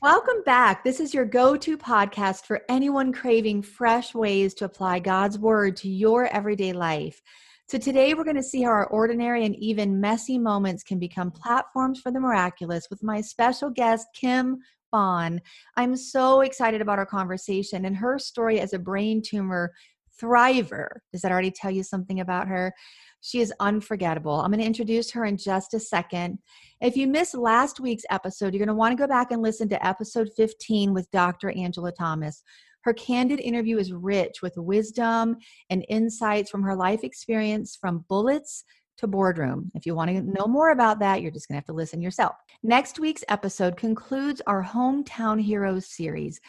Welcome back. This is your go-to podcast for anyone craving fresh ways to apply God's word to your everyday life. So today we're going to see how our ordinary and even messy moments can become platforms for the miraculous with my special guest, Kim Bohn. I'm so excited about our conversation and her story as a brain tumor thriver. Does that already tell you something about her? She is unforgettable. I'm going to introduce her in just a second. If you missed last week's episode, you're going to want to go back and listen to episode 15 with Dr. Angela Thomas. Her candid interview is rich with wisdom and insights from her life experience from bullets to boardroom. If you want to know more about that, you're just going to have to listen yourself. Next week's episode concludes our Hometown Heroes series.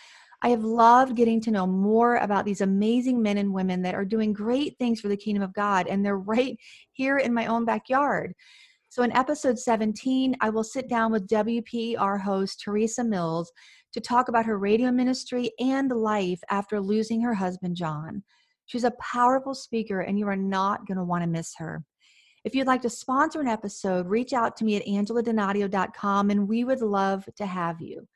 I have loved getting to know more about these amazing men and women that are doing great things for the kingdom of God, and they're right here in my own backyard. So in episode 17, I will sit down with WPR host Teresa Mills to talk about her radio ministry and life after losing her husband, John. She's a powerful speaker, and you are not going to want to miss her. If you'd like to sponsor an episode, reach out to me at angeladonadio.com, and we would love to have you.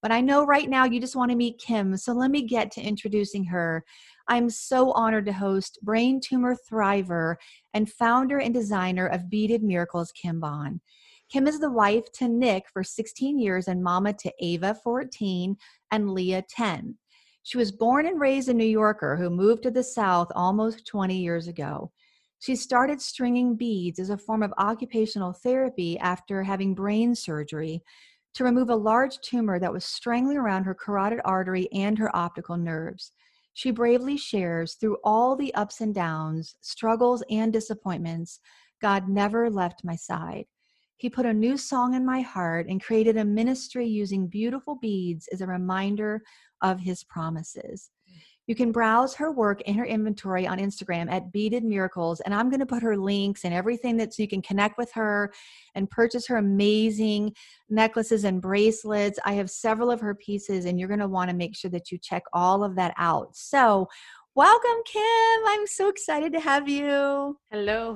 But I know right now you just want to meet Kim, so let me get to introducing her. I'm so honored to host brain tumor thriver and founder and designer of Beaded Miracles, Kim Bohn. Kim is the wife to Nick for 16 years and mama to Ava, 14, and Leah, 10. She was born and raised a New Yorker who moved to the South almost 20 years ago. She started stringing beads as a form of occupational therapy after having brain surgery to remove a large tumor that was strangling around her carotid artery and her optical nerves. She bravely shares through all the ups and downs, struggles and disappointments, God never left my side. He put a new song in my heart and created a ministry using beautiful beads as a reminder of his promises. You can browse her work and her inventory on Instagram at Beaded Miracles, and I'm going to put her links and everything that so you can connect with her and purchase her amazing necklaces and bracelets. I have several of her pieces, and you're going to want to make sure that you check all of that out. So welcome, Kim. I'm so excited to have you. Hello.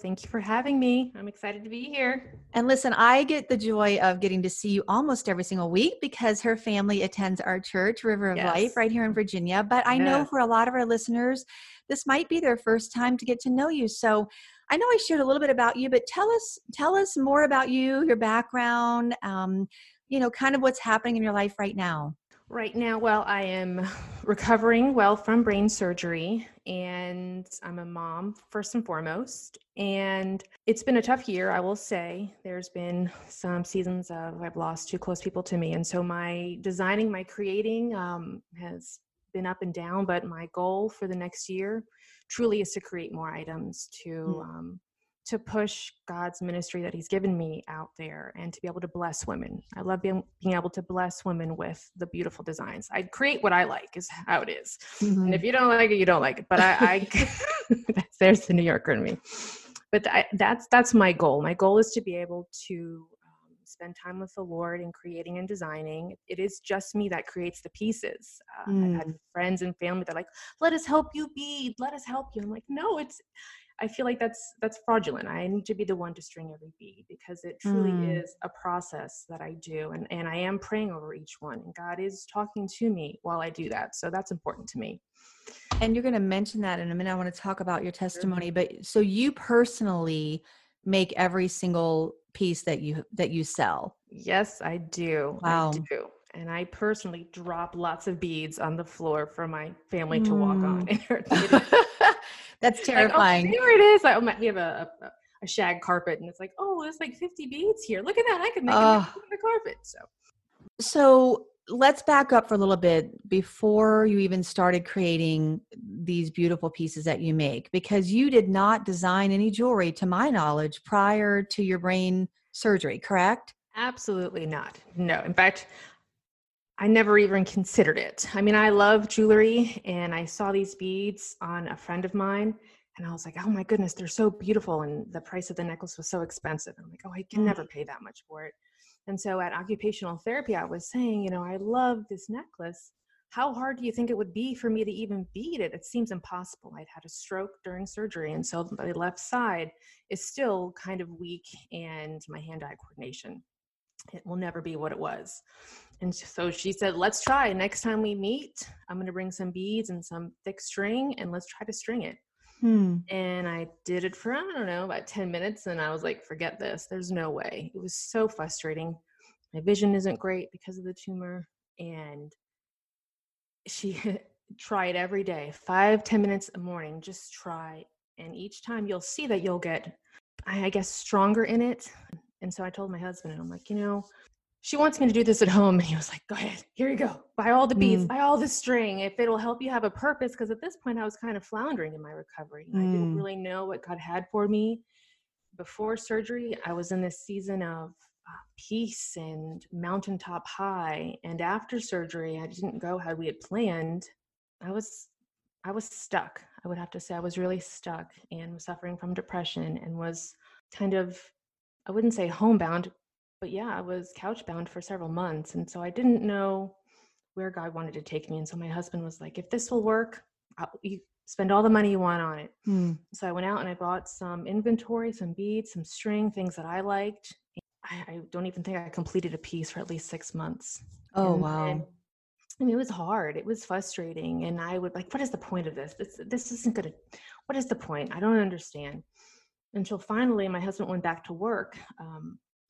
Thank you for having me. I'm excited to be here. And listen, I get the joy of getting to see you almost every single week because her family attends our church, River of Life, right here in Virginia. But I know for a lot of our listeners, this might be their first time to get to know you. So I know I shared a little bit about you, but tell us more about you, your background, kind of what's happening in your life right now. Right now, well, I am recovering well from brain surgery, and I'm a mom first and foremost, and it's been a tough year, I will say. There's been some seasons of I've lost two close people to me, and so my designing, my creating has been up and down, but my goal for the next year truly is to create more items to push God's ministry that he's given me out there and to be able to bless women. I love being able to bless women with the beautiful designs. I create what I like is how it is. Mm-hmm. And if you don't like it, you don't like it. But I there's the New Yorker in me. But that's my goal. My goal is to be able to spend time with the Lord in creating and designing. It is just me that creates the pieces. I've had friends and family that are like, let us help you bead. Let us help you. I'm like, no, I feel like that's fraudulent. I need to be the one to string every bead because it truly is a process that I do. And I am praying over each one. And God is talking to me while I do that. So that's important to me. And you're going to mention that in a minute. I want to talk about your testimony. But so you personally make every single piece that you sell. Yes, I do. Wow. I do. And I personally drop lots of beads on the floor for my family to walk on. That's terrifying. Like, oh, here it is. Like, oh my, we have a shag carpet, and it's like, oh, there's like 50 beads here. Look at that. I can make the carpet. So let's back up for a little bit before you even started creating these beautiful pieces that you make, because you did not design any jewelry, to my knowledge, prior to your brain surgery, correct? Absolutely not. No. In fact, I never even considered it. I mean, I love jewelry, and I saw these beads on a friend of mine, and I was like, oh my goodness, they're so beautiful. And the price of the necklace was so expensive. I'm like, oh, I can never pay that much for it. And so at occupational therapy, I was saying, you know, I love this necklace. How hard do you think it would be for me to even bead it? It seems impossible. I'd had a stroke during surgery, and so my left side is still kind of weak, and my hand-eye coordination, it will never be what it was. And so she said, let's try. Next time we meet, I'm going to bring some beads and some thick string, and let's try to string it. And I did it for, I don't know, about 10 minutes, and I was like, forget this. There's no way. It was so frustrating. My vision isn't great because of the tumor, and she tried every day, 5-10 minutes a morning, just try. And each time you'll see that you'll get, I guess, stronger in it. And so I told my husband, and I'm like, you know, she wants me to do this at home. And he was like, go ahead, here you go. Buy all the beads, buy all the string, if it'll help you have a purpose. Because at this point I was kind of floundering in my recovery. I didn't really know what God had for me. Before surgery, I was in this season of peace and mountaintop high. And after surgery, I didn't go how we had planned. I was stuck. I would have to say I was really stuck, and was suffering from depression, and was kind of, I wouldn't say homebound, but yeah, I was couch bound for several months. And so I didn't know where God wanted to take me. And so my husband was like, if this will work, you spend all the money you want on it. So I went out and I bought some inventory, some beads, some string, things that I liked. I don't even think I completed a piece for at least 6 months. Oh, and wow. Then, I mean, it was hard. It was frustrating. And I would like, what is the point of this? This isn't good. What is the point? I don't understand. Until finally my husband went back to work,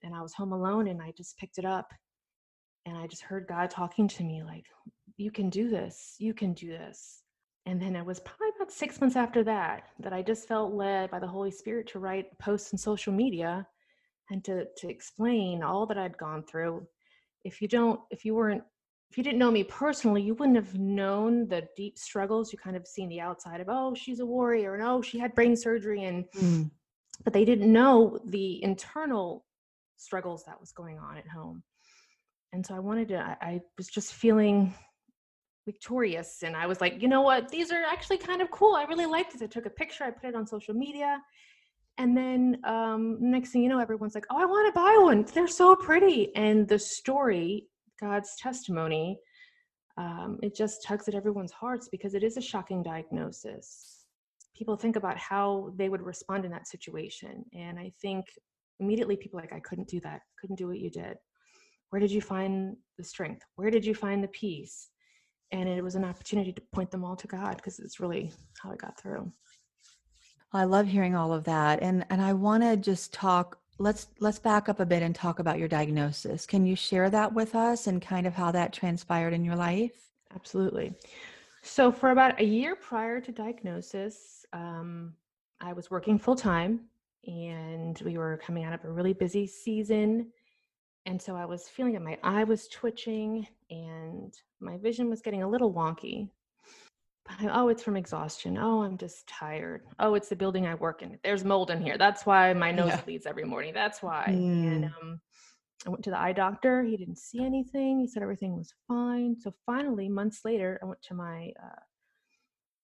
and I was home alone, and I just picked it up, and I just heard God talking to me like, you can do this. You can do this. And then it was probably about 6 months after that I just felt led by the Holy Spirit to write posts on social media and to explain all that I'd gone through. If you didn't know me personally, you wouldn't have known the deep struggles. You kind of seen the outside of, oh, she's a warrior, and oh, she had brain surgery, and but they didn't know the internal struggles that was going on at home. And so I was just feeling victorious, and I was like, you know what, these are actually kind of cool. I really liked this. I took a picture, I put it on social media. And then next thing you know, everyone's like, oh, I want to buy one. They're so pretty. And the story, God's testimony, it just tugs at everyone's hearts, because it is a shocking diagnosis. People think about how they would respond in that situation. And I think immediately people are like, I couldn't do that. Couldn't do what you did. Where did you find the strength? Where did you find the peace? And it was an opportunity to point them all to God, because it's really how I got through. I love hearing all of that. And I want to just talk, let's back up a bit and talk about your diagnosis. Can you share that with us and kind of how that transpired in your life? Absolutely. So for about a year prior to diagnosis, I was working full time, and we were coming out of a really busy season. And so I was feeling that my eye was twitching and my vision was getting a little wonky. Oh, it's from exhaustion. Oh, I'm just tired. Oh, it's the building I work in. There's mold in here. That's why my nose bleeds every morning. That's why. And I went to the eye doctor. He didn't see anything. He said everything was fine. So finally, months later, I went to my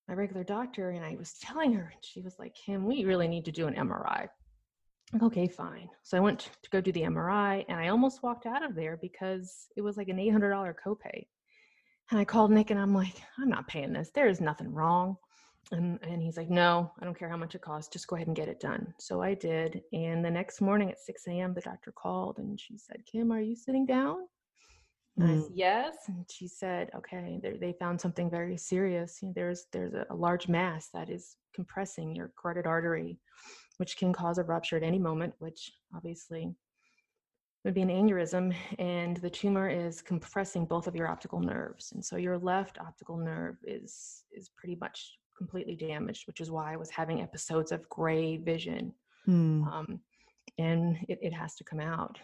my regular doctor, and I was telling her, and she was like, Kim, we really need to do an MRI. I'm like, okay, fine. So I went to go do the MRI, and I almost walked out of there because it was like an $800 copay. And I called Nick, and I'm like, I'm not paying this. There is nothing wrong. And he's like, no, I don't care how much it costs. Just go ahead and get it done. So I did. And the next morning at 6 a.m., the doctor called, and she said, Kim, are you sitting down? And I said, yes. And she said, okay, they found something very serious. You know, there's a large mass that is compressing your carotid artery, which can cause a rupture at any moment, which obviously would be an aneurysm, and the tumor is compressing both of your optical nerves. And so your left optical nerve is pretty much completely damaged, which is why I was having episodes of gray vision. And it has to come out.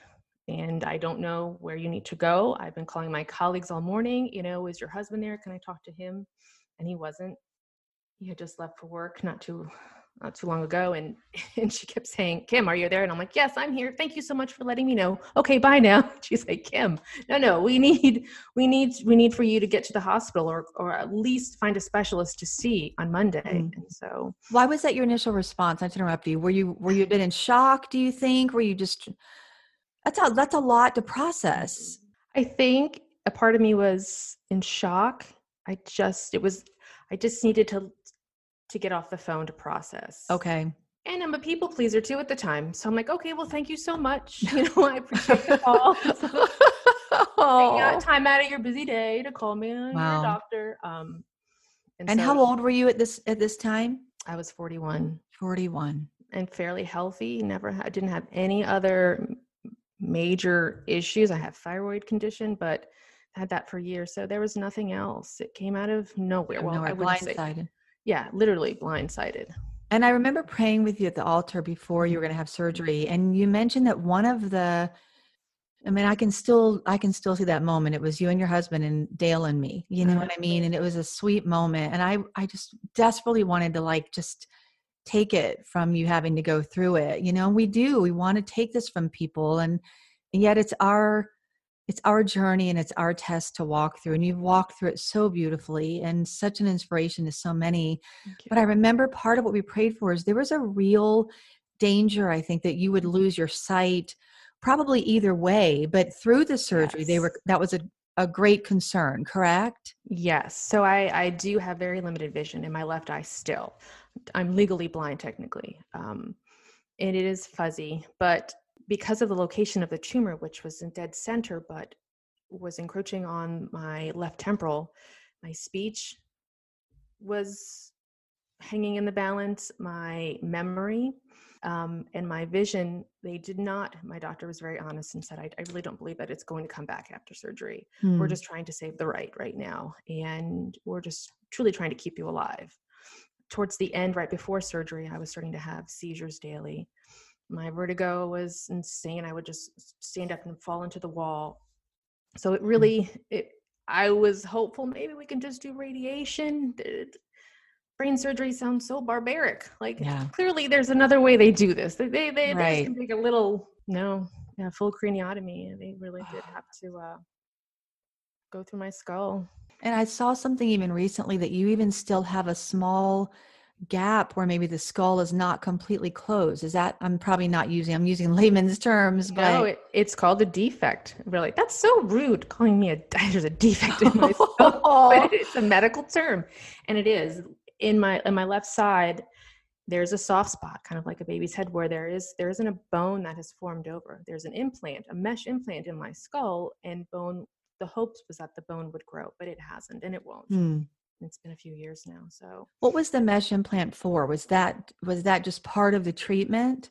And I don't know where you need to go. I've been calling my colleagues all morning, you know, is your husband there? Can I talk to him? And he wasn't. He had just left for work not too not too long ago, and she kept saying, "Kim, are you there?" And I'm like, "Yes, I'm here. Thank you so much for letting me know. Okay, bye now." She's like, "Kim, no, we need for you to get to the hospital or at least find a specialist to see on Monday." Mm-hmm. And so, why was that your initial response? Not to interrupt you. Were you a bit in shock? Do you think? Were you just? That's a lot to process. I think a part of me was in shock. I just needed to get off the phone to process. Okay. And I'm a people pleaser too at the time. So I'm like, okay, well, thank you so much. I appreciate the call. You got time out of your busy day to call me and your doctor. And so, how old were you at this time? I was 41. And fairly healthy. I didn't have any other major issues. I have thyroid condition, but had that for years. So there was nothing else. It came out of nowhere. Well, I wouldn't blindsided. Say, yeah, literally blindsided. And I remember praying with you at the altar before you were going to have surgery. And you mentioned that one of the, I can still see that moment. It was you and your husband and Dale and me, you know what I mean? And it was a sweet moment. And I just desperately wanted to just take it from you having to go through it. We want to take this from people. And yet it's our journey and it's our test to walk through, and you've walked through it so beautifully and such an inspiration to so many. But I remember part of what we prayed for is there was a real danger, I think, that you would lose your sight probably either way, but through the surgery, that was a great concern, correct? Yes. So I do have very limited vision in my left eye still. I'm legally blind technically. And it is fuzzy, but because of the location of the tumor, which was in dead center, but was encroaching on my left temporal, my speech was hanging in the balance, my memory, and my vision, my doctor was very honest and said, I really don't believe that it's going to come back after surgery. We're just trying to save the right now. And we're just truly trying to keep you alive. Towards the end, right before surgery, I was starting to have seizures daily. My vertigo was insane. I would just stand up and fall into the wall. So I was hopeful maybe we can just do radiation. Brain surgery sounds so barbaric. Clearly there's another way they do this. They can take a little, full craniotomy. And they really did have to go through my skull. And I saw something even recently that you even still have a small gap where maybe the skull is not completely closed. Is that, I'm using layman's terms, but it's called a defect. Really? That's so rude calling me there's a defect in my skull, but it's a medical term. And it is in my left side. There's a soft spot, kind of like a baby's head, where there isn't a bone that has formed over. There's an implant, a mesh implant in my skull, and bone. The hope was that the bone would grow, but it hasn't, and it won't. It's been a few years now. So what was the mesh implant for? Was that just part of the treatment?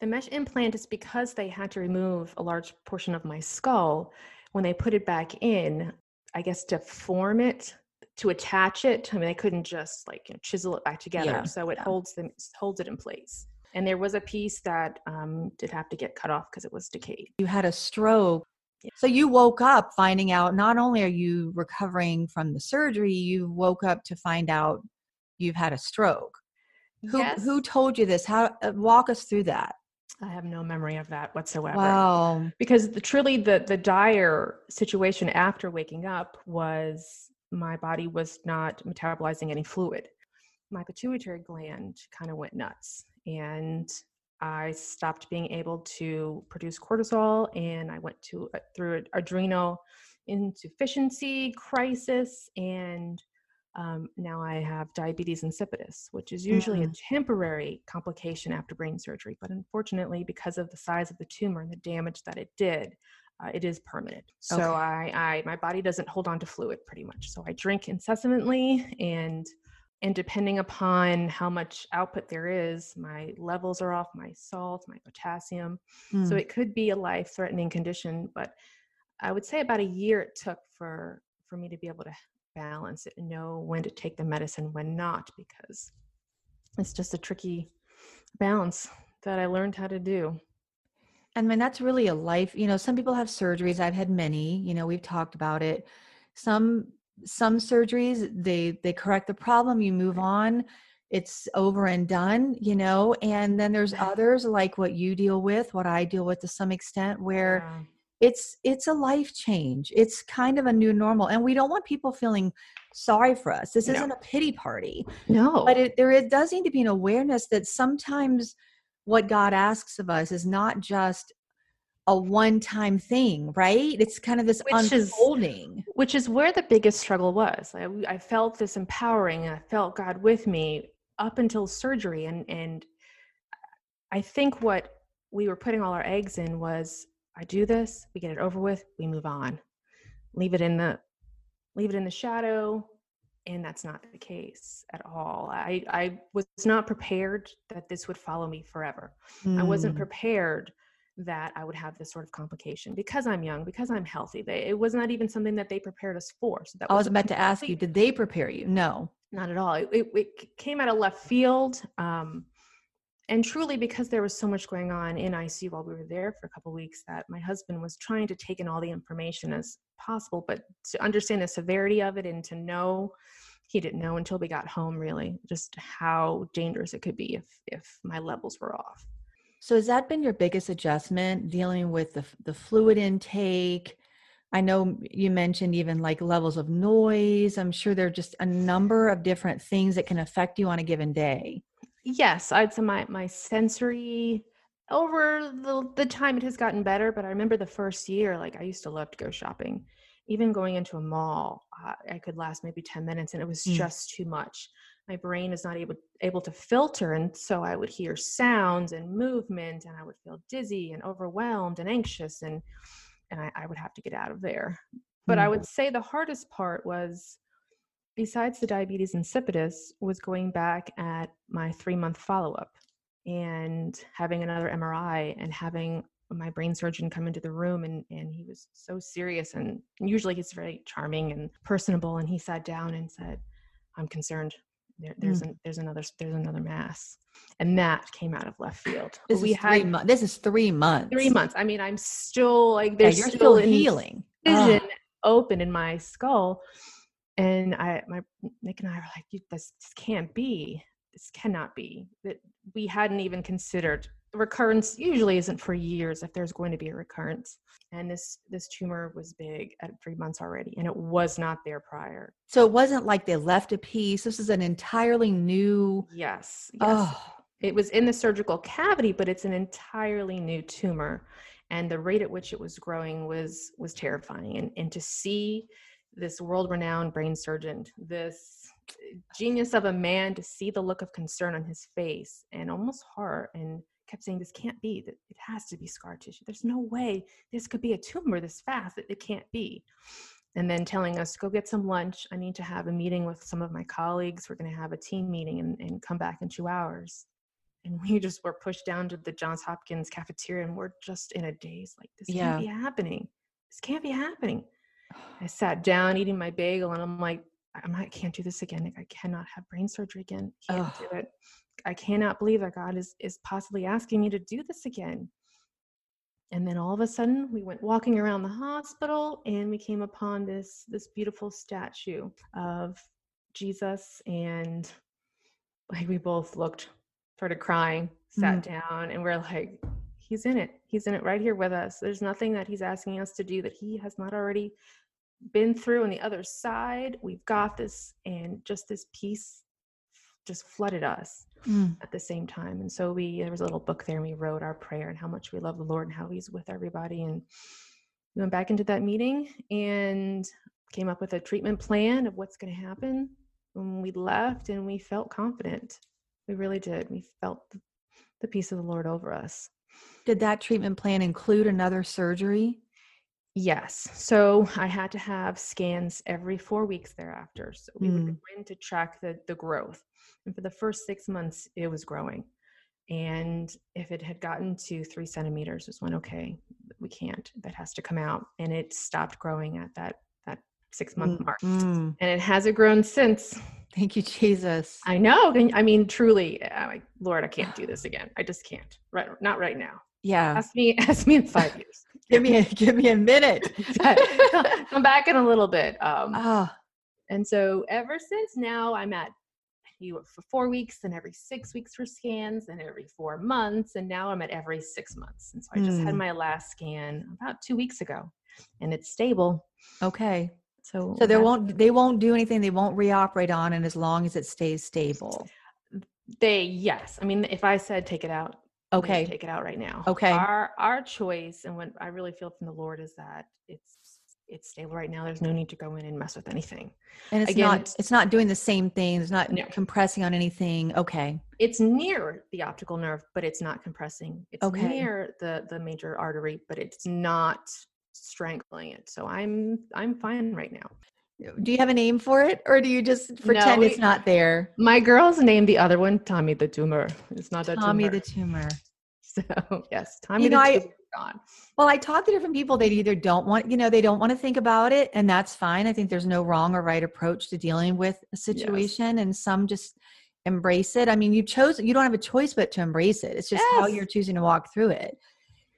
The mesh implant is because they had to remove a large portion of my skull. When they put it back in, I guess to form it, to attach it. I mean, they couldn't just chisel it back together. Yeah. So it holds it in place. And there was a piece that did have to get cut off because it was decayed. You had a stroke. So you woke up finding out, not only are you recovering from the surgery, you woke up to find out you've had a stroke. Who told you this? How? Walk us through that. I have no memory of that whatsoever. Wow. Because the dire situation after waking up was my body was not metabolizing any fluid. My pituitary gland kind of went nuts, and I stopped being able to produce cortisol, and I went through adrenal insufficiency crisis, and now I have diabetes insipidus, which is usually a temporary complication after brain surgery. But unfortunately, because of the size of the tumor and the damage that it did, it is permanent. So my body doesn't hold on to fluid pretty much. So I drink incessantly, and depending upon how much output there is, my levels are off, my salt, my potassium. So it could be a life-threatening condition, but I would say about a year it took for me to be able to balance it and know when to take the medicine, when not, because it's just a tricky balance that I learned how to do. And when that's really a life, some people have surgeries. I've had many, we've talked about it. Some surgeries, they correct the problem, you move on. it's over and done, you know, and then there's others like what you deal with, what I deal with to some extent, where it's a life change. It's kind of a new normal. And we don't want people feeling sorry for us. This isn't a pity party. No. But there does need to be an awareness that sometimes what God asks of us is not just a one-time thing, right? It's kind of this unfolding. Which is where the biggest struggle was. I felt this empowering, and I felt God with me up until surgery. And I think what we were putting all our eggs in was, I do this, we get it over with, we move on. Leave it in the shadow. And that's not the case at all. I was not prepared that this would follow me forever. I wasn't prepared that I would have this sort of complication because I'm young, because I'm healthy. It was not even something that they prepared us for. So that I was about to ask you, did they prepare you? No, not at all. It came out of left field. And truly because there was so much going on in ICU while we were there for a couple of weeks that my husband was trying to take in all the information as possible, but to understand the severity of it and to know, he didn't know until we got home really, just how dangerous it could be if my levels were off. So has that been your biggest adjustment, dealing with the fluid intake? I know you mentioned even like levels of noise. I'm sure there are just a number of different things that can affect you on a given day. Yes, I'd say my sensory over the time it has gotten better, but I remember the first year, like I used to love to go shopping. Even going into a mall, I could last maybe 10 minutes and it was just too much. My brain is not able to filter. And so I would hear sounds and movement and I would feel dizzy and overwhelmed and anxious and I would have to get out of there. But I would say the hardest part was, besides the diabetes insipidus, was going back at my 3-month follow-up and having another MRI and having my brain surgeon come into the room and he was so serious, and usually he's very charming and personable, and he sat down and said, I'm concerned. There's another mass. And that came out of left field. This is 3 months. 3 months. I mean, I'm still like, there's you're still healing. Incision open in my skull. And Nick and I were like, this can't be. This cannot be. That we hadn't even considered. Recurrence usually isn't for years if there's going to be a recurrence. And this tumor was big at 3 months already, and it was not there prior. So it wasn't like they left a piece. This is an entirely new. Yes. Oh. It was in the surgical cavity, but it's an entirely new tumor. And the rate at which it was growing was terrifying. And to see this world-renowned brain surgeon, this genius of a man, to see the look of concern on his face and almost horror, and kept saying, this can't be, that it has to be scar tissue. There's no way this could be a tumor this fast. It can't be. And then telling us, go get some lunch. I need to have a meeting with some of my colleagues. We're going to have a team meeting and come back in 2 hours. And we just were pushed down to the Johns Hopkins cafeteria, and we're just in a daze, like, this can't be happening. This can't be happening. I sat down eating my bagel and I'm like, I can't do this again. Like, I cannot have brain surgery again. Can't do it. I cannot believe that God is possibly asking me to do this again. And then all of a sudden we went walking around the hospital and we came upon this beautiful statue of Jesus. And like, we both looked, started crying, sat down, and we're like, he's in it. He's in it right here with us. There's nothing that he's asking us to do that he has not already been through on the other side. We've got this. And just this peace just flooded us at the same time. And so there was a little book there, and we wrote our prayer and how much we love the Lord and how he's with everybody. And we went back into that meeting and came up with a treatment plan of what's going to happen. When we left, and we felt confident. We really did. We felt the peace of the Lord over us. Did that treatment plan include another surgery? Yes. So I had to have scans every 4 weeks thereafter. So we would go in to track the growth. And for the first 6 months, it was growing. And if it had gotten to 3 centimeters, it went, okay, we can't. That has to come out. And it stopped growing at that 6-month mark. And it hasn't grown since. Thank you, Jesus. I know. I mean, truly, I'm like, Lord, I can't do this again. I just can't. Right? Not right now. Yeah. Ask me in 5 years. Give me a minute. Come back in a little bit. And so ever since now, I'm at, I you for 4 weeks and every 6 weeks for scans and every 4 months. And now I'm at every 6 months. And so I just had my last scan about 2 weeks ago and it's stable. Okay. So they won't do anything. They won't reoperate on it as long as it stays stable. Yes. I mean, if I said, take it out, okay, take it out right now. Okay. Our choice. And what I really feel from the Lord is that it's stable right now. There's no need to go in and mess with anything. And it's not doing the same thing. It's not compressing on anything. Okay. It's near the optical nerve, but it's not compressing. It's near the major artery, but it's not strangling it. So I'm fine right now. Do you have a name for it, or do you just pretend it's not there? My girls named the other one Tommy the Tumor. It's not a Tommy tumor. The Tumor. So yes, Tommy the Tumor. Well, I talk to different people that either don't want to think about it, and that's fine. I think there's no wrong or right approach to dealing with a situation, and some just embrace it. I mean, you don't have a choice but to embrace it. It's just how you're choosing to walk through it.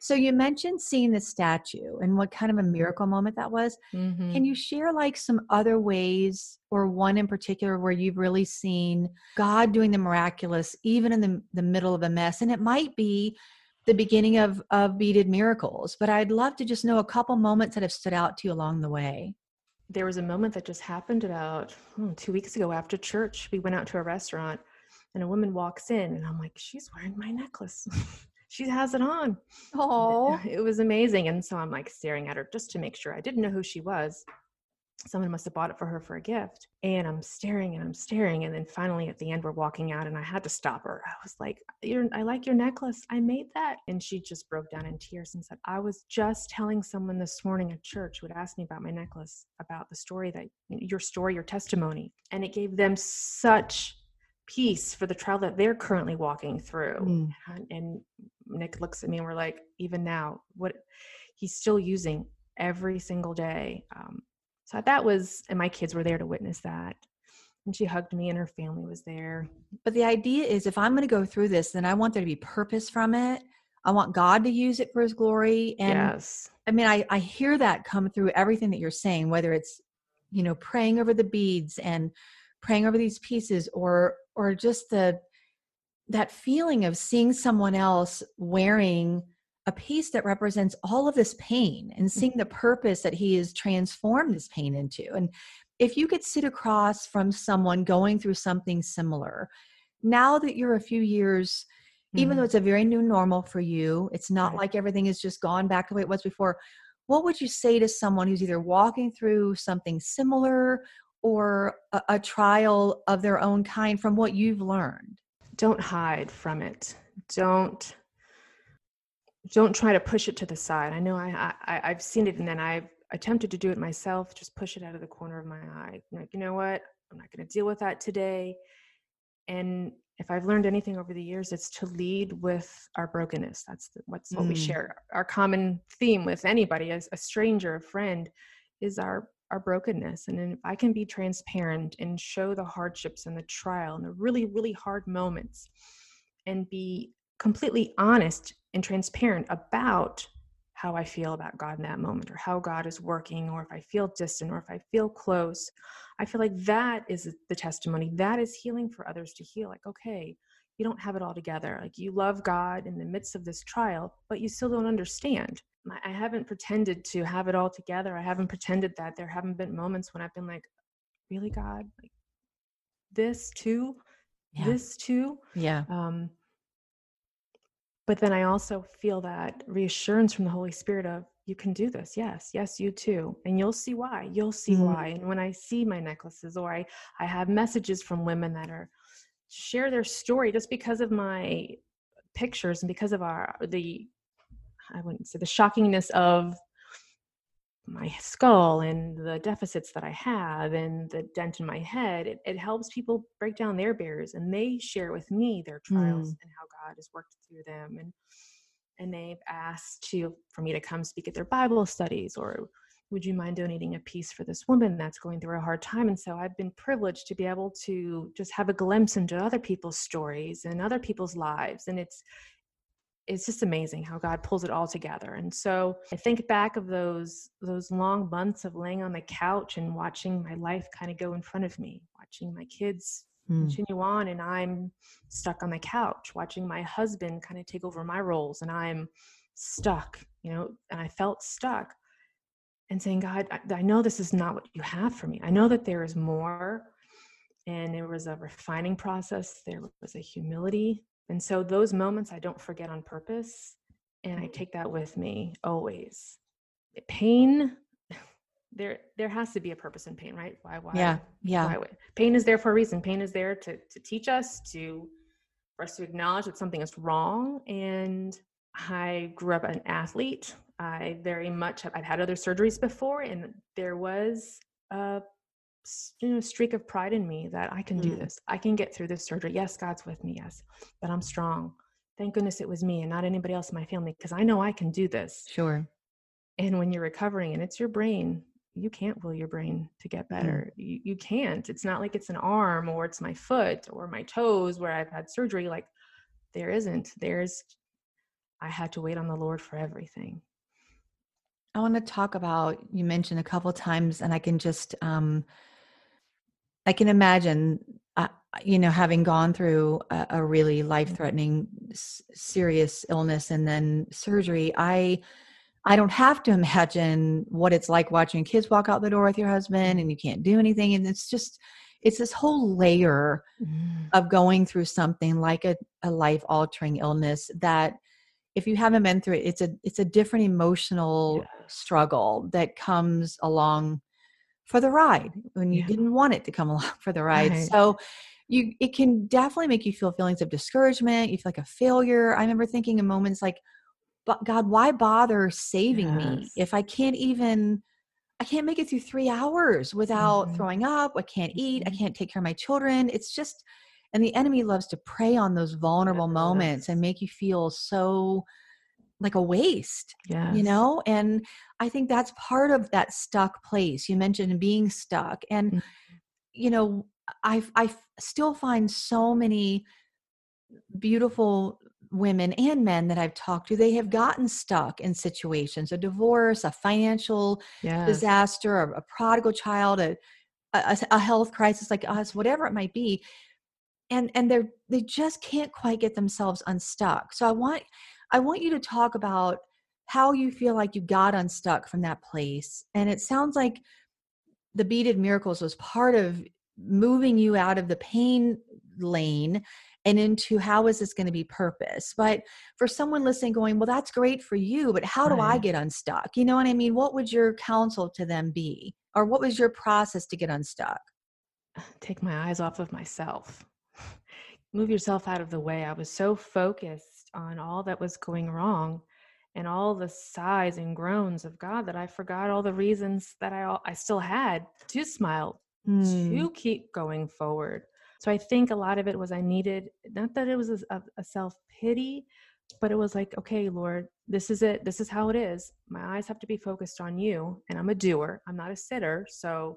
So you mentioned seeing the statue and what kind of a miracle moment that was. Mm-hmm. Can you share like some other ways, or one in particular where you've really seen God doing the miraculous, even in the middle of a mess? And it might be the beginning of Beaded Miracles, but I'd love to just know a couple moments that have stood out to you along the way. There was a moment that just happened about 2 weeks ago after church. We went out to a restaurant and a woman walks in and I'm like, she's wearing my necklace. She has it on. Oh, it was amazing. And so I'm like staring at her just to make sure. I didn't know who she was. Someone must have bought it for her for a gift. And I'm staring. And then finally at the end, we're walking out and I had to stop her. I was like, I like your necklace. I made that. And she just broke down in tears and said, I was just telling someone this morning at church who would ask me about my necklace, about the story that your testimony. And it gave them such peace for the trial that they're currently walking through. Mm. And Nick looks at me and we're like, even now, what he's still using every single day. So that was, and my kids were there to witness that. And she hugged me and her family was there. But the idea is if I'm going to go through this, then I want there to be purpose from it. I want God to use it for his glory. And I mean, I hear that come through everything that you're saying, whether it's, praying over the beads and praying over these pieces or just that feeling of seeing someone else wearing a piece that represents all of this pain and seeing the purpose that he has transformed this pain into. And if you could sit across from someone going through something similar, now that you're a few years, even though it's a very new normal for you, it's not like everything is just gone back the way it was before. What would you say to someone who's either walking through something similar or a trial of their own kind from what you've learned? Don't hide from it. Don't try to push it to the side. I know I've seen it, and then I've attempted to do it myself. Just push it out of the corner of my eye. I'm like, you know what? I'm not going to deal with that today. And if I've learned anything over the years, it's to lead with our brokenness. That's what we share. Our common theme with anybody, as a stranger, a friend, is our brokenness. And then if I can be transparent and show the hardships and the trial and the really, really hard moments, and be completely honest and transparent about how I feel about God in that moment, or how God is working, or if I feel distant, or if I feel close, I feel like that is the testimony. That is healing for others to heal. Like, okay, you don't have it all together. Like, you love God in the midst of this trial, but you still don't understand. I haven't pretended to have it all together. I haven't pretended that. There haven't been moments when I've been like, really, God? Like, this too? Yeah. This too? Yeah. But then I also feel that reassurance from the Holy Spirit of, you can do this. Yes. Yes, you too. And you'll see why. You'll see why. And when I see my necklaces, or I have messages from women that share their story, just because of my pictures and because of I wouldn't say the shockingness of my skull and the deficits that I have and the dent in my head, it helps people break down their barriers, and they share with me their trials and how God has worked through them. And they've asked for me to come speak at their Bible studies, or would you mind donating a piece for this woman that's going through a hard time? And so I've been privileged to be able to just have a glimpse into other people's stories and other people's lives. And it's just amazing how God pulls it all together. And so I think back of those long months of laying on the couch and watching my life kind of go in front of me, watching my kids continue on, and I'm stuck on the couch watching my husband kind of take over my roles, and I'm stuck, you know, and I felt stuck, and saying, God, I know this is not what you have for me. I know that there is more. And there was a refining process. There was a humility. And so those moments I don't forget on purpose. And I take that with me always. Pain, there has to be a purpose in pain, right? Why? Yeah. Yeah. Why? Pain is there for a reason. Pain is there to teach us, for us to acknowledge that something is wrong. And I grew up an athlete. I very much have, I've had other surgeries before, and there was a streak of pride in me that I can do this. I can get through this surgery. Yes, God's with me. Yes, but I'm strong. Thank goodness it was me and not anybody else in my family, because I know I can do this. Sure. And when you're recovering and it's your brain, you can't will your brain to get better. You can't. It's not like it's an arm or it's my foot or my toes where I've had surgery. Like there isn't. I had to wait on the Lord for everything. I want to talk about, you mentioned a couple of times, and I can just, I can imagine, you know, having gone through a really life-threatening, serious illness and then surgery. I don't have to imagine what it's like watching kids walk out the door with your husband and you can't do anything. And it's just, it's this whole layer of going through something like a life-altering illness that, if you haven't been through it, it's a different emotional struggle that comes along for the ride when you didn't want it to come along for the ride. Right. So it can definitely make you feel feelings of discouragement. You feel like a failure. I remember thinking in moments like, but God, why bother saving me if I can't make it through 3 hours without throwing up. I can't eat. I can't take care of my children. It's just, and the enemy loves to prey on those vulnerable moments and make you feel so like a waste, you know? And I think that's part of that stuck place. You mentioned being stuck. And, you know, I still find so many beautiful women and men that I've talked to, they have gotten stuck in situations, a divorce, a financial disaster, a prodigal child, a health crisis like us, whatever it might be. And they just can't quite get themselves unstuck. So I want you to talk about how you feel like you got unstuck from that place. And it sounds like the Beaded Miracles was part of moving you out of the pain lane and into how is this going to be purpose? But for someone listening going, well, that's great for you, but how do I get unstuck? You know what I mean? What would your counsel to them be? Or what was your process to get unstuck? Take my eyes off of myself. Move yourself out of the way. I was so focused on all that was going wrong and all the sighs and groans of God that I forgot all the reasons that I still had to smile, to keep going forward. So I think a lot of it was I needed, not that it was a self-pity, but it was like, okay, Lord, this is it. This is how it is. My eyes have to be focused on you, and I'm a doer. I'm not a sitter. So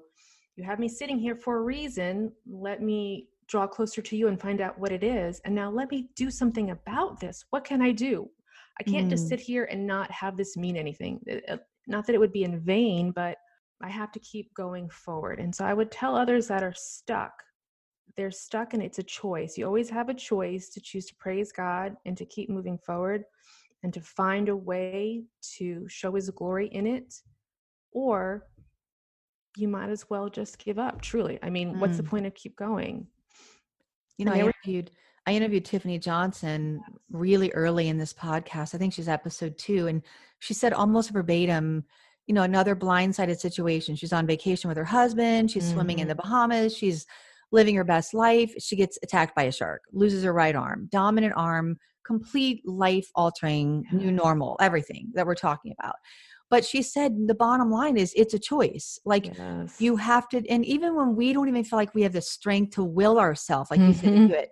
you have me sitting here for a reason. Let me draw closer to you and find out what it is. And now let me do something about this. What can I do? I can't just sit here and not have this mean anything. Not that it would be in vain, but I have to keep going forward. And so I would tell others that are stuck. They're stuck, and it's a choice. You always have a choice to choose to praise God and to keep moving forward and to find a way to show his glory in it, or you might as well just give up, truly. I mean, what's the point of keep going? You know, I interviewed Tiffany Johnson really early in this podcast. I think she's episode 2. And she said almost verbatim, you know, another blindsided situation. She's on vacation with her husband. She's swimming in the Bahamas. She's living her best life. She gets attacked by a shark, loses her right arm, dominant arm, complete life-altering, new normal, everything that we're talking about. But she said the bottom line is it's a choice. Like you have to, and even when we don't even feel like we have the strength to will ourselves, like you said, to do it,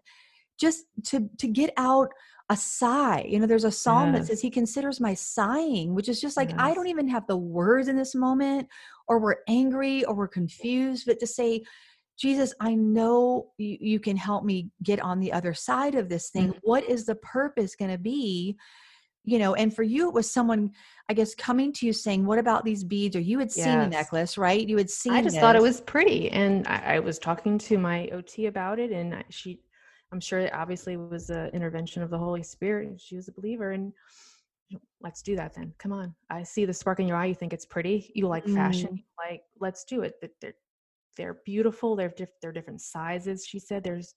just to get out a sigh. You know, there's a psalm that says he considers my sighing, which is just like, I don't even have the words in this moment, or we're angry or we're confused, but to say, Jesus, I know you can help me get on the other side of this thing. What is the purpose going to be? you know, and for you, it was someone, I guess, coming to you saying, what about these beads? Or you had seen a necklace, right? You had seen it. I just thought it was pretty. And I was talking to my OT about it. And she, I'm sure it obviously was an intervention of the Holy Spirit. And she was a believer. And let's do that then. Come on. I see the spark in your eye. You think it's pretty. You like fashion. Like, let's do it. They're beautiful. They're different sizes. She said there's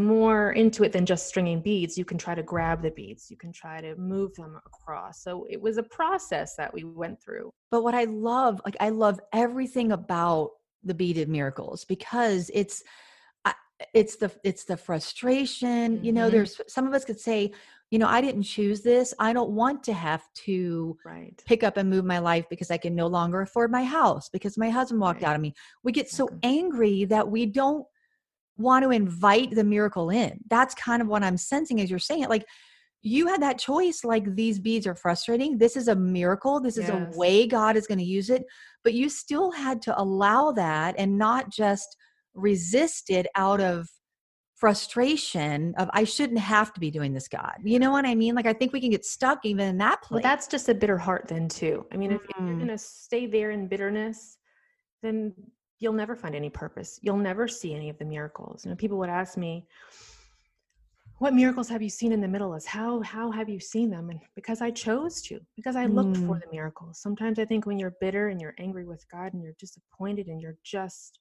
more into it than just stringing beads. You can try to grab the beads. You can try to move them across. So it was a process that we went through. But what I love, like I love everything about the Beaded Miracles, because it's the frustration, you know, there's some of us could say, you know, I didn't choose this. I don't want to have to pick up and move my life because I can no longer afford my house because my husband walked out on me. We get so angry that we don't want to invite the miracle in. That's kind of what I'm sensing as you're saying it. Like you had that choice, like these beads are frustrating. This is a miracle. This is a way God is going to use it, but you still had to allow that and not just resist it out of frustration of I shouldn't have to be doing this, God. You know what I mean? Like I think we can get stuck even in that place. Well, that's just a bitter heart then too. I mean, if you're going to stay there in bitterness, then you'll never find any purpose. You'll never see any of the miracles. You know, people would ask me, what miracles have you seen in the middle is how have you seen them? And because I chose to, because I looked for the miracles. Sometimes I think when you're bitter and you're angry with God and you're disappointed and you're just,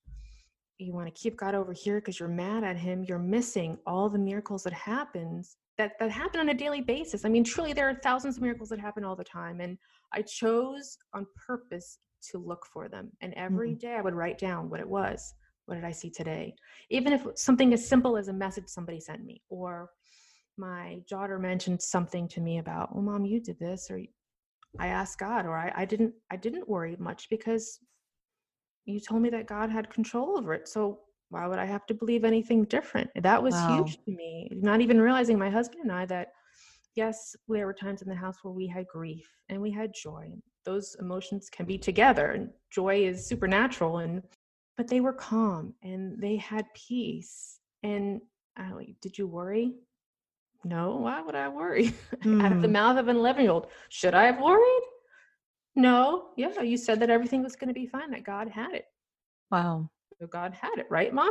you want to keep God over here because you're mad at him, you're missing all the miracles that happens that happen on a daily basis. I mean, truly there are thousands of miracles that happen all the time. And I chose on purpose to look for them. And every day I would write down what it was. What did I see today? Even if something as simple as a message somebody sent me, or my daughter mentioned something to me about, oh, Mom, you did this, or I asked God, or I didn't worry much because you told me that God had control over it. So why would I have to believe anything different? That was huge to me. Not even realizing, my husband and I, that yes, there were times in the house where we had grief and we had joy. Those emotions can be together, and joy is supernatural, but they were calm and they had peace. And I don't know, did you worry? No, why would I worry? Out of the mouth of an 11-year-old, should I have worried? No. Yeah. You said that everything was going to be fine, that God had it. Wow. So God had it, right, Mommy?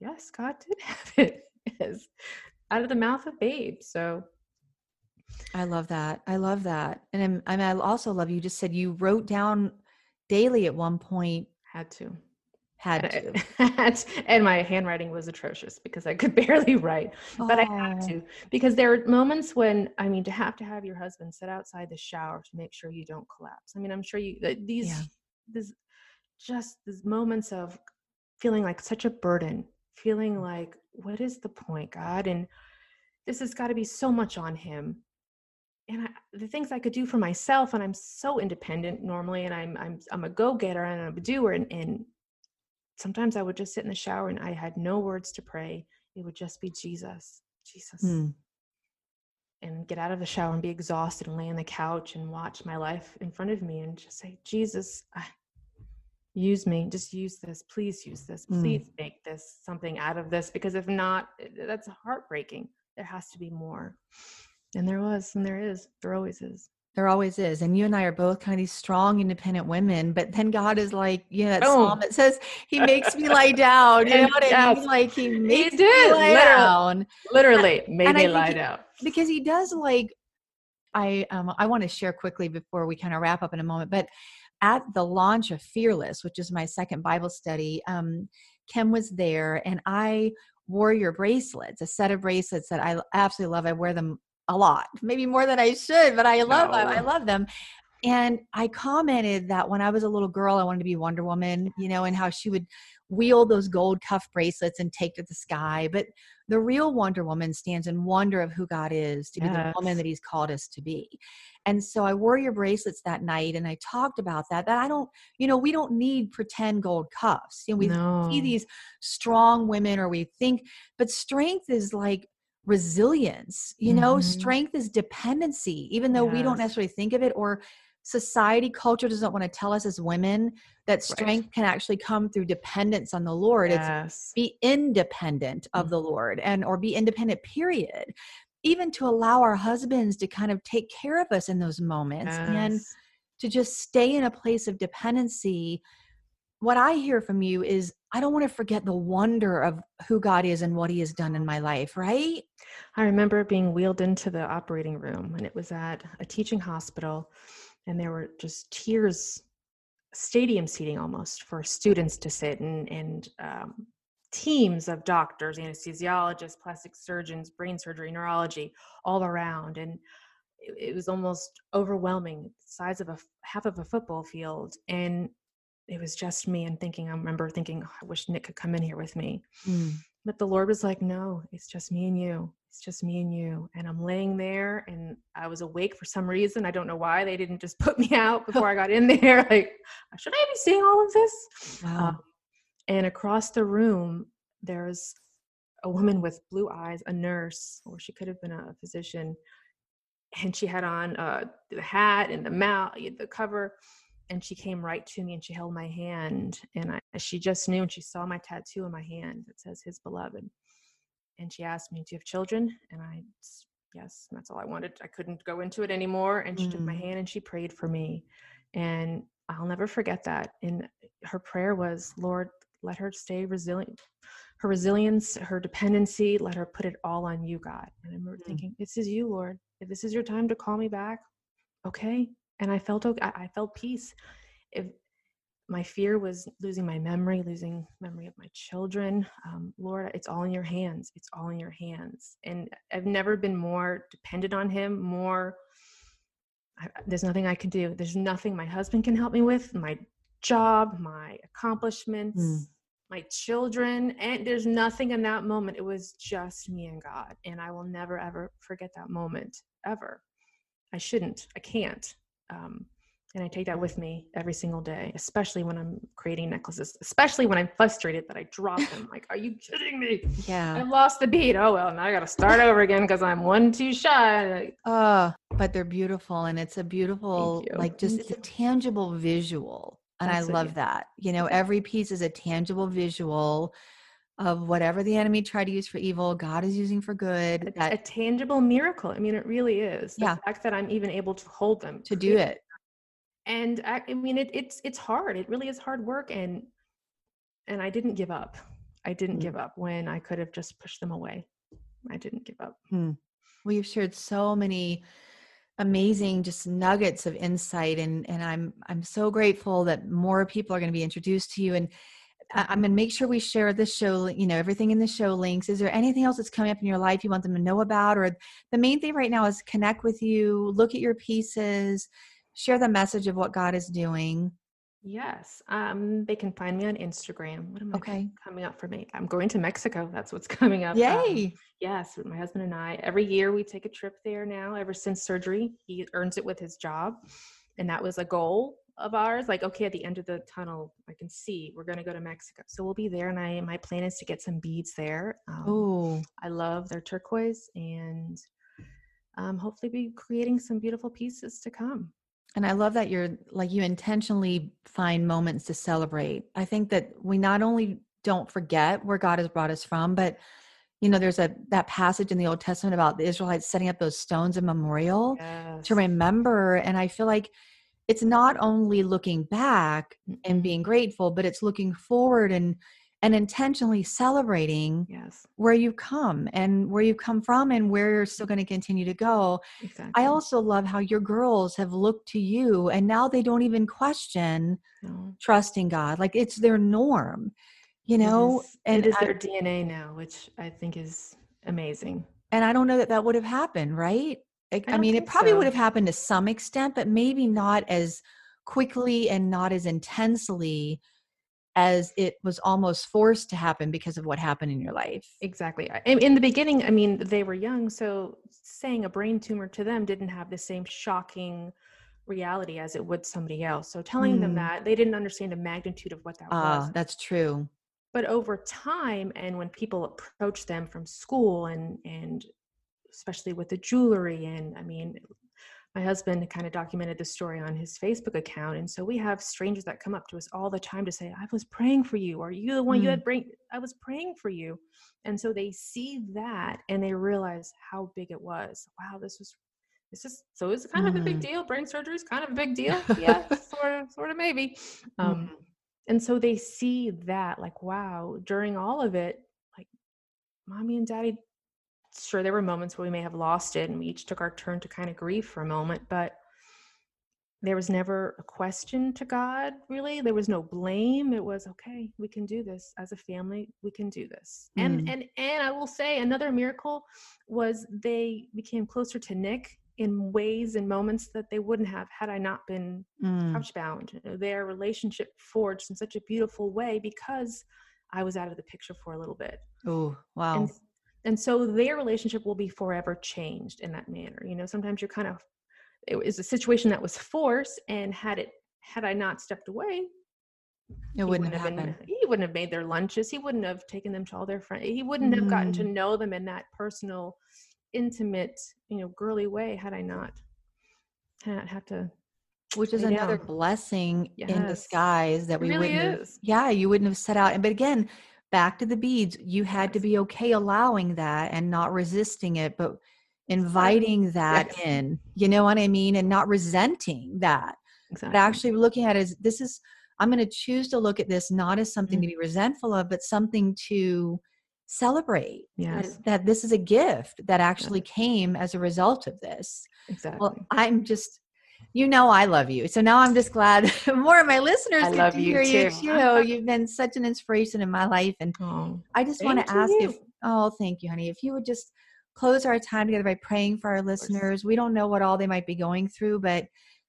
Yes, God did have it. Yes. Out of the mouth of babe. So I love that. I love that. And I also love, you just said you wrote down daily at one point. Had to. And my handwriting was atrocious because I could barely write, but I had to, because there are moments when, I mean, to have your husband sit outside the shower to make sure you don't collapse. I mean, I'm sure you, these moments of feeling like such a burden, feeling like, what is the point, God? And this has got to be so much on him. And the things I could do for myself, and I'm so independent normally, and I'm a go-getter and I'm a doer, and sometimes I would just sit in the shower and I had no words to pray. It would just be Jesus, and get out of the shower and be exhausted and lay on the couch and watch my life in front of me and just say, Jesus, use me. Just use this. Please use this. Please make this something out of this, because if not, that's heartbreaking. There has to be more. And there was, and there is, there always is. There always is. And you and I are both kind of these strong, independent women, but then God is like, that psalm that says he makes me lie down. You know what I mean? Like he makes me lie down. Literally made me lie down. Because he does, like, I want to share quickly before we kind of wrap up in a moment, but at the launch of Fearless, which is my second Bible study, Kim was there, and I wore your bracelets, a set of bracelets that I absolutely love. I wear them a lot, maybe more than I should, but I love them. I love them. And I commented that when I was a little girl, I wanted to be Wonder Woman, you know, and how she would wield those gold cuff bracelets and take to the sky. But the real Wonder Woman stands in wonder of who God is to be the woman that he's called us to be. And so I wore your bracelets that night, and I talked about that I don't, you know, we don't need pretend gold cuffs. You know, we see these strong women, or we think, but strength is like resilience, you know, strength is dependency, even though we don't necessarily think of it, or society, culture doesn't want to tell us as women that strength can actually come through dependence on the Lord. It's be independent of the Lord, or be independent, period. even to allow our husbands to kind of take care of us in those moments, yes, and to just stay in a place of dependency. What I hear from you is, I don't want to forget the wonder of who God is and what he has done in my life, right? I remember being wheeled into the operating room, and it was at a teaching hospital, and there were just tiers, stadium seating almost, for students to sit, and teams of doctors, anesthesiologists, plastic surgeons, brain surgery, neurology, all around. And it was almost overwhelming, the size of a half of a football field. And it was just me, and thinking, I remember thinking, oh, I wish Nick could come in here with me. Mm. But the Lord was like, no, it's just me and you. It's just me and you. And I'm laying there, and I was awake for some reason. I don't know why they didn't just put me out before I got in there. Like, should I be seeing all of this? Wow. And across the room, there's a woman with blue eyes, a nurse, or she could have been a physician. And she had on the hat and the cover. And she came right to me, and she held my hand. And she just knew, and she saw my tattoo on my hand that says his beloved. And she asked me, do you have children? And yes, and that's all I wanted. I couldn't go into it anymore. And she took my hand, and she prayed for me. And I'll never forget that. And her prayer was, Lord, let her stay resilient. Her resilience, her dependency, let her put it all on you, God. And I remember thinking, this is you, Lord. If this is your time to call me back, okay. And I felt okay. I felt peace. If my fear was losing my memory, of my children. Lord, it's all in your hands. It's all in your hands. And I've never been more dependent on him, there's nothing I can do. There's nothing my husband can help me with, my job, my accomplishments, my children. And there's nothing in that moment. It was just me and God. And I will never, ever forget that moment, ever. I shouldn't. I can't. And I take that with me every single day, especially when I'm creating necklaces, especially when I'm frustrated that I drop them. Like, are you kidding me? Yeah. I lost the bead. Oh, well, now I got to start over again because I'm one too shy. But they're beautiful. And it's a beautiful, it's a tangible visual. And I love that. You know, every piece is a tangible visual of whatever the enemy tried to use for evil, God is using for good. A tangible miracle. I mean, it really is. The fact that I'm even able to hold them. To do it. And it's hard. It really is hard work. And I didn't give up. I didn't give up when I could have just pushed them away. I didn't give up. Well, you've shared so many amazing just nuggets of insight. And I'm so grateful that more people are going to be introduced to you. And I'm going to make sure we share the show, everything in the show links. Is there anything else that's coming up in your life you want them to know about? Or the main thing right now is connect with you, look at your pieces, share the message of what God is doing. Yes. They can find me on Instagram. What am I coming up for me? I'm going to Mexico. That's what's coming up. Yay. Yes. My husband and I, every year we take a trip there now, ever since surgery, he earns it with his job. And that was a goal of ours, at the end of the tunnel, I can see we're going to go to Mexico. So we'll be there. And my plan is to get some beads there. I love their turquoise, and hopefully be creating some beautiful pieces to come. And I love that you intentionally find moments to celebrate. I think that we not only don't forget where God has brought us from, but there's that passage in the Old Testament about the Israelites setting up those stones in memorial to remember. And I feel like it's not only looking back and being grateful, but it's looking forward and intentionally celebrating where you've come and where you've come from and where you're still going to continue to go. Exactly. I also love how your girls have looked to you, and now they don't even question trusting God. Like, it's their norm, it is their DNA now, which I think is amazing. And I don't know that would have happened, right? It probably would have happened to some extent, but maybe not as quickly and not as intensely as it was almost forced to happen because of what happened in your life. Exactly. In the beginning, they were young, so saying a brain tumor to them didn't have the same shocking reality as it would somebody else. So telling them that, they didn't understand the magnitude of what that was. That's true. But over time, and when people approach them from school and especially with the jewelry. And My husband kind of documented the story on his Facebook account. And so we have strangers that come up to us all the time to say, I was praying for you. Or you the one you had praying? I was praying for you. And so they see that and they realize how big it was. Wow, so it's kind of a big deal. Brain surgery is kind of a big deal. Yeah, sort of maybe. And so they see that, like, wow, during all of it, like, mommy and daddy, sure, there were moments where we may have lost it and we each took our turn to kind of grieve for a moment, but there was never a question to God, really. There was no blame. It was, okay, we can do this as a family. We can do this. And I will say another miracle was they became closer to Nick in ways and moments that they wouldn't have had I not been couch bound. Their relationship forged in such a beautiful way because I was out of the picture for a little bit. Oh, wow. And so their relationship will be forever changed in that manner. You know, sometimes you're kind of, it was a situation that was forced, and had I not stepped away, it wouldn't have happened. He wouldn't have made their lunches. He wouldn't have taken them to all their friends. He wouldn't have gotten to know them in that personal, intimate, you know, girly way had I not have to. Which is another blessing in disguise that we really wouldn't have, you wouldn't have set out. But again, back to the beads, you had to be okay allowing that and not resisting it, but inviting that in, you know what I mean? And not resenting that, but actually looking at it as this is, I'm going to choose to look at this, not as something to be resentful of, but something to celebrate that this is a gift that actually came as a result of this. Exactly. Well, I'm just, you know, I love you. So now I'm just glad more of my listeners get to hear you too. You've been such an inspiration in my life. And I just want to ask thank you, honey. If you would just close our time together by praying for our listeners. We don't know what all they might be going through, but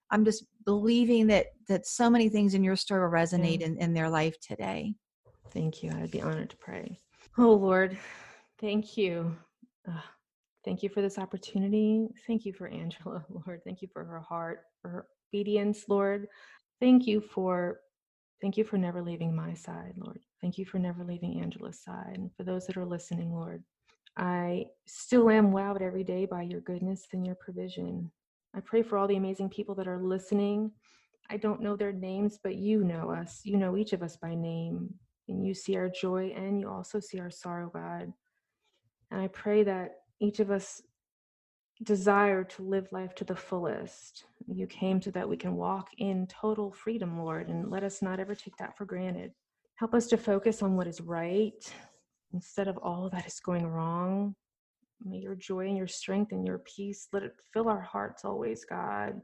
I'm just believing that so many things in your story will resonate in their life today. Thank you. I would be honored to pray. Oh, Lord, thank you. Thank you for this opportunity. Thank you for Angela, Lord. Thank you for her heart, for her obedience, Lord. Thank you for never leaving my side, Lord. Thank you for never leaving Angela's side. And for those that are listening, Lord, I still am wowed every day by your goodness and your provision. I pray for all the amazing people that are listening. I don't know their names, but you know us. You know each of us by name. And you see our joy and you also see our sorrow, God. And I pray that each of us desire to live life to the fullest. You came so that we can walk in total freedom, Lord, and let us not ever take that for granted. Help us to focus on what is right instead of all that is going wrong. May your joy and your strength and your peace, let it fill our hearts always, God.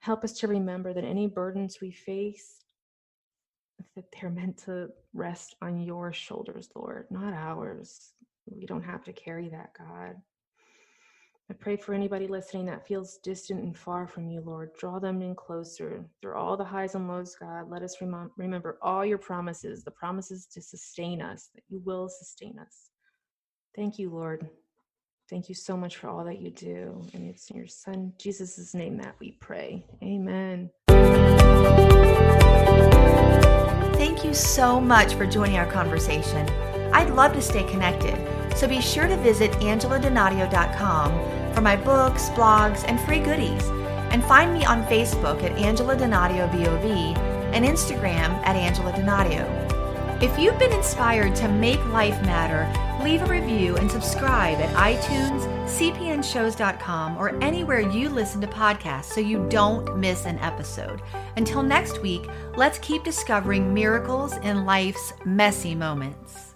Help us to remember that any burdens we face, that they're meant to rest on your shoulders, Lord, not ours. We don't have to carry that, God. I pray for anybody listening that feels distant and far from you, Lord. Draw them in closer through all the highs and lows, God. Let us remember all your promises, the promises to sustain us, that you will sustain us. Thank you, Lord. Thank you so much for all that you do. And it's in your son, Jesus' name that we pray. Amen. Thank you so much for joining our conversation. I'd love to stay connected, so be sure to visit angeladonadio.com for my books, blogs, and free goodies. And find me on Facebook at Angela Donadio VOV and Instagram at Angela Donadio. If you've been inspired to make life matter, leave a review and subscribe at iTunes, cpnshows.com, or anywhere you listen to podcasts so you don't miss an episode. Until next week, let's keep discovering miracles in life's messy moments.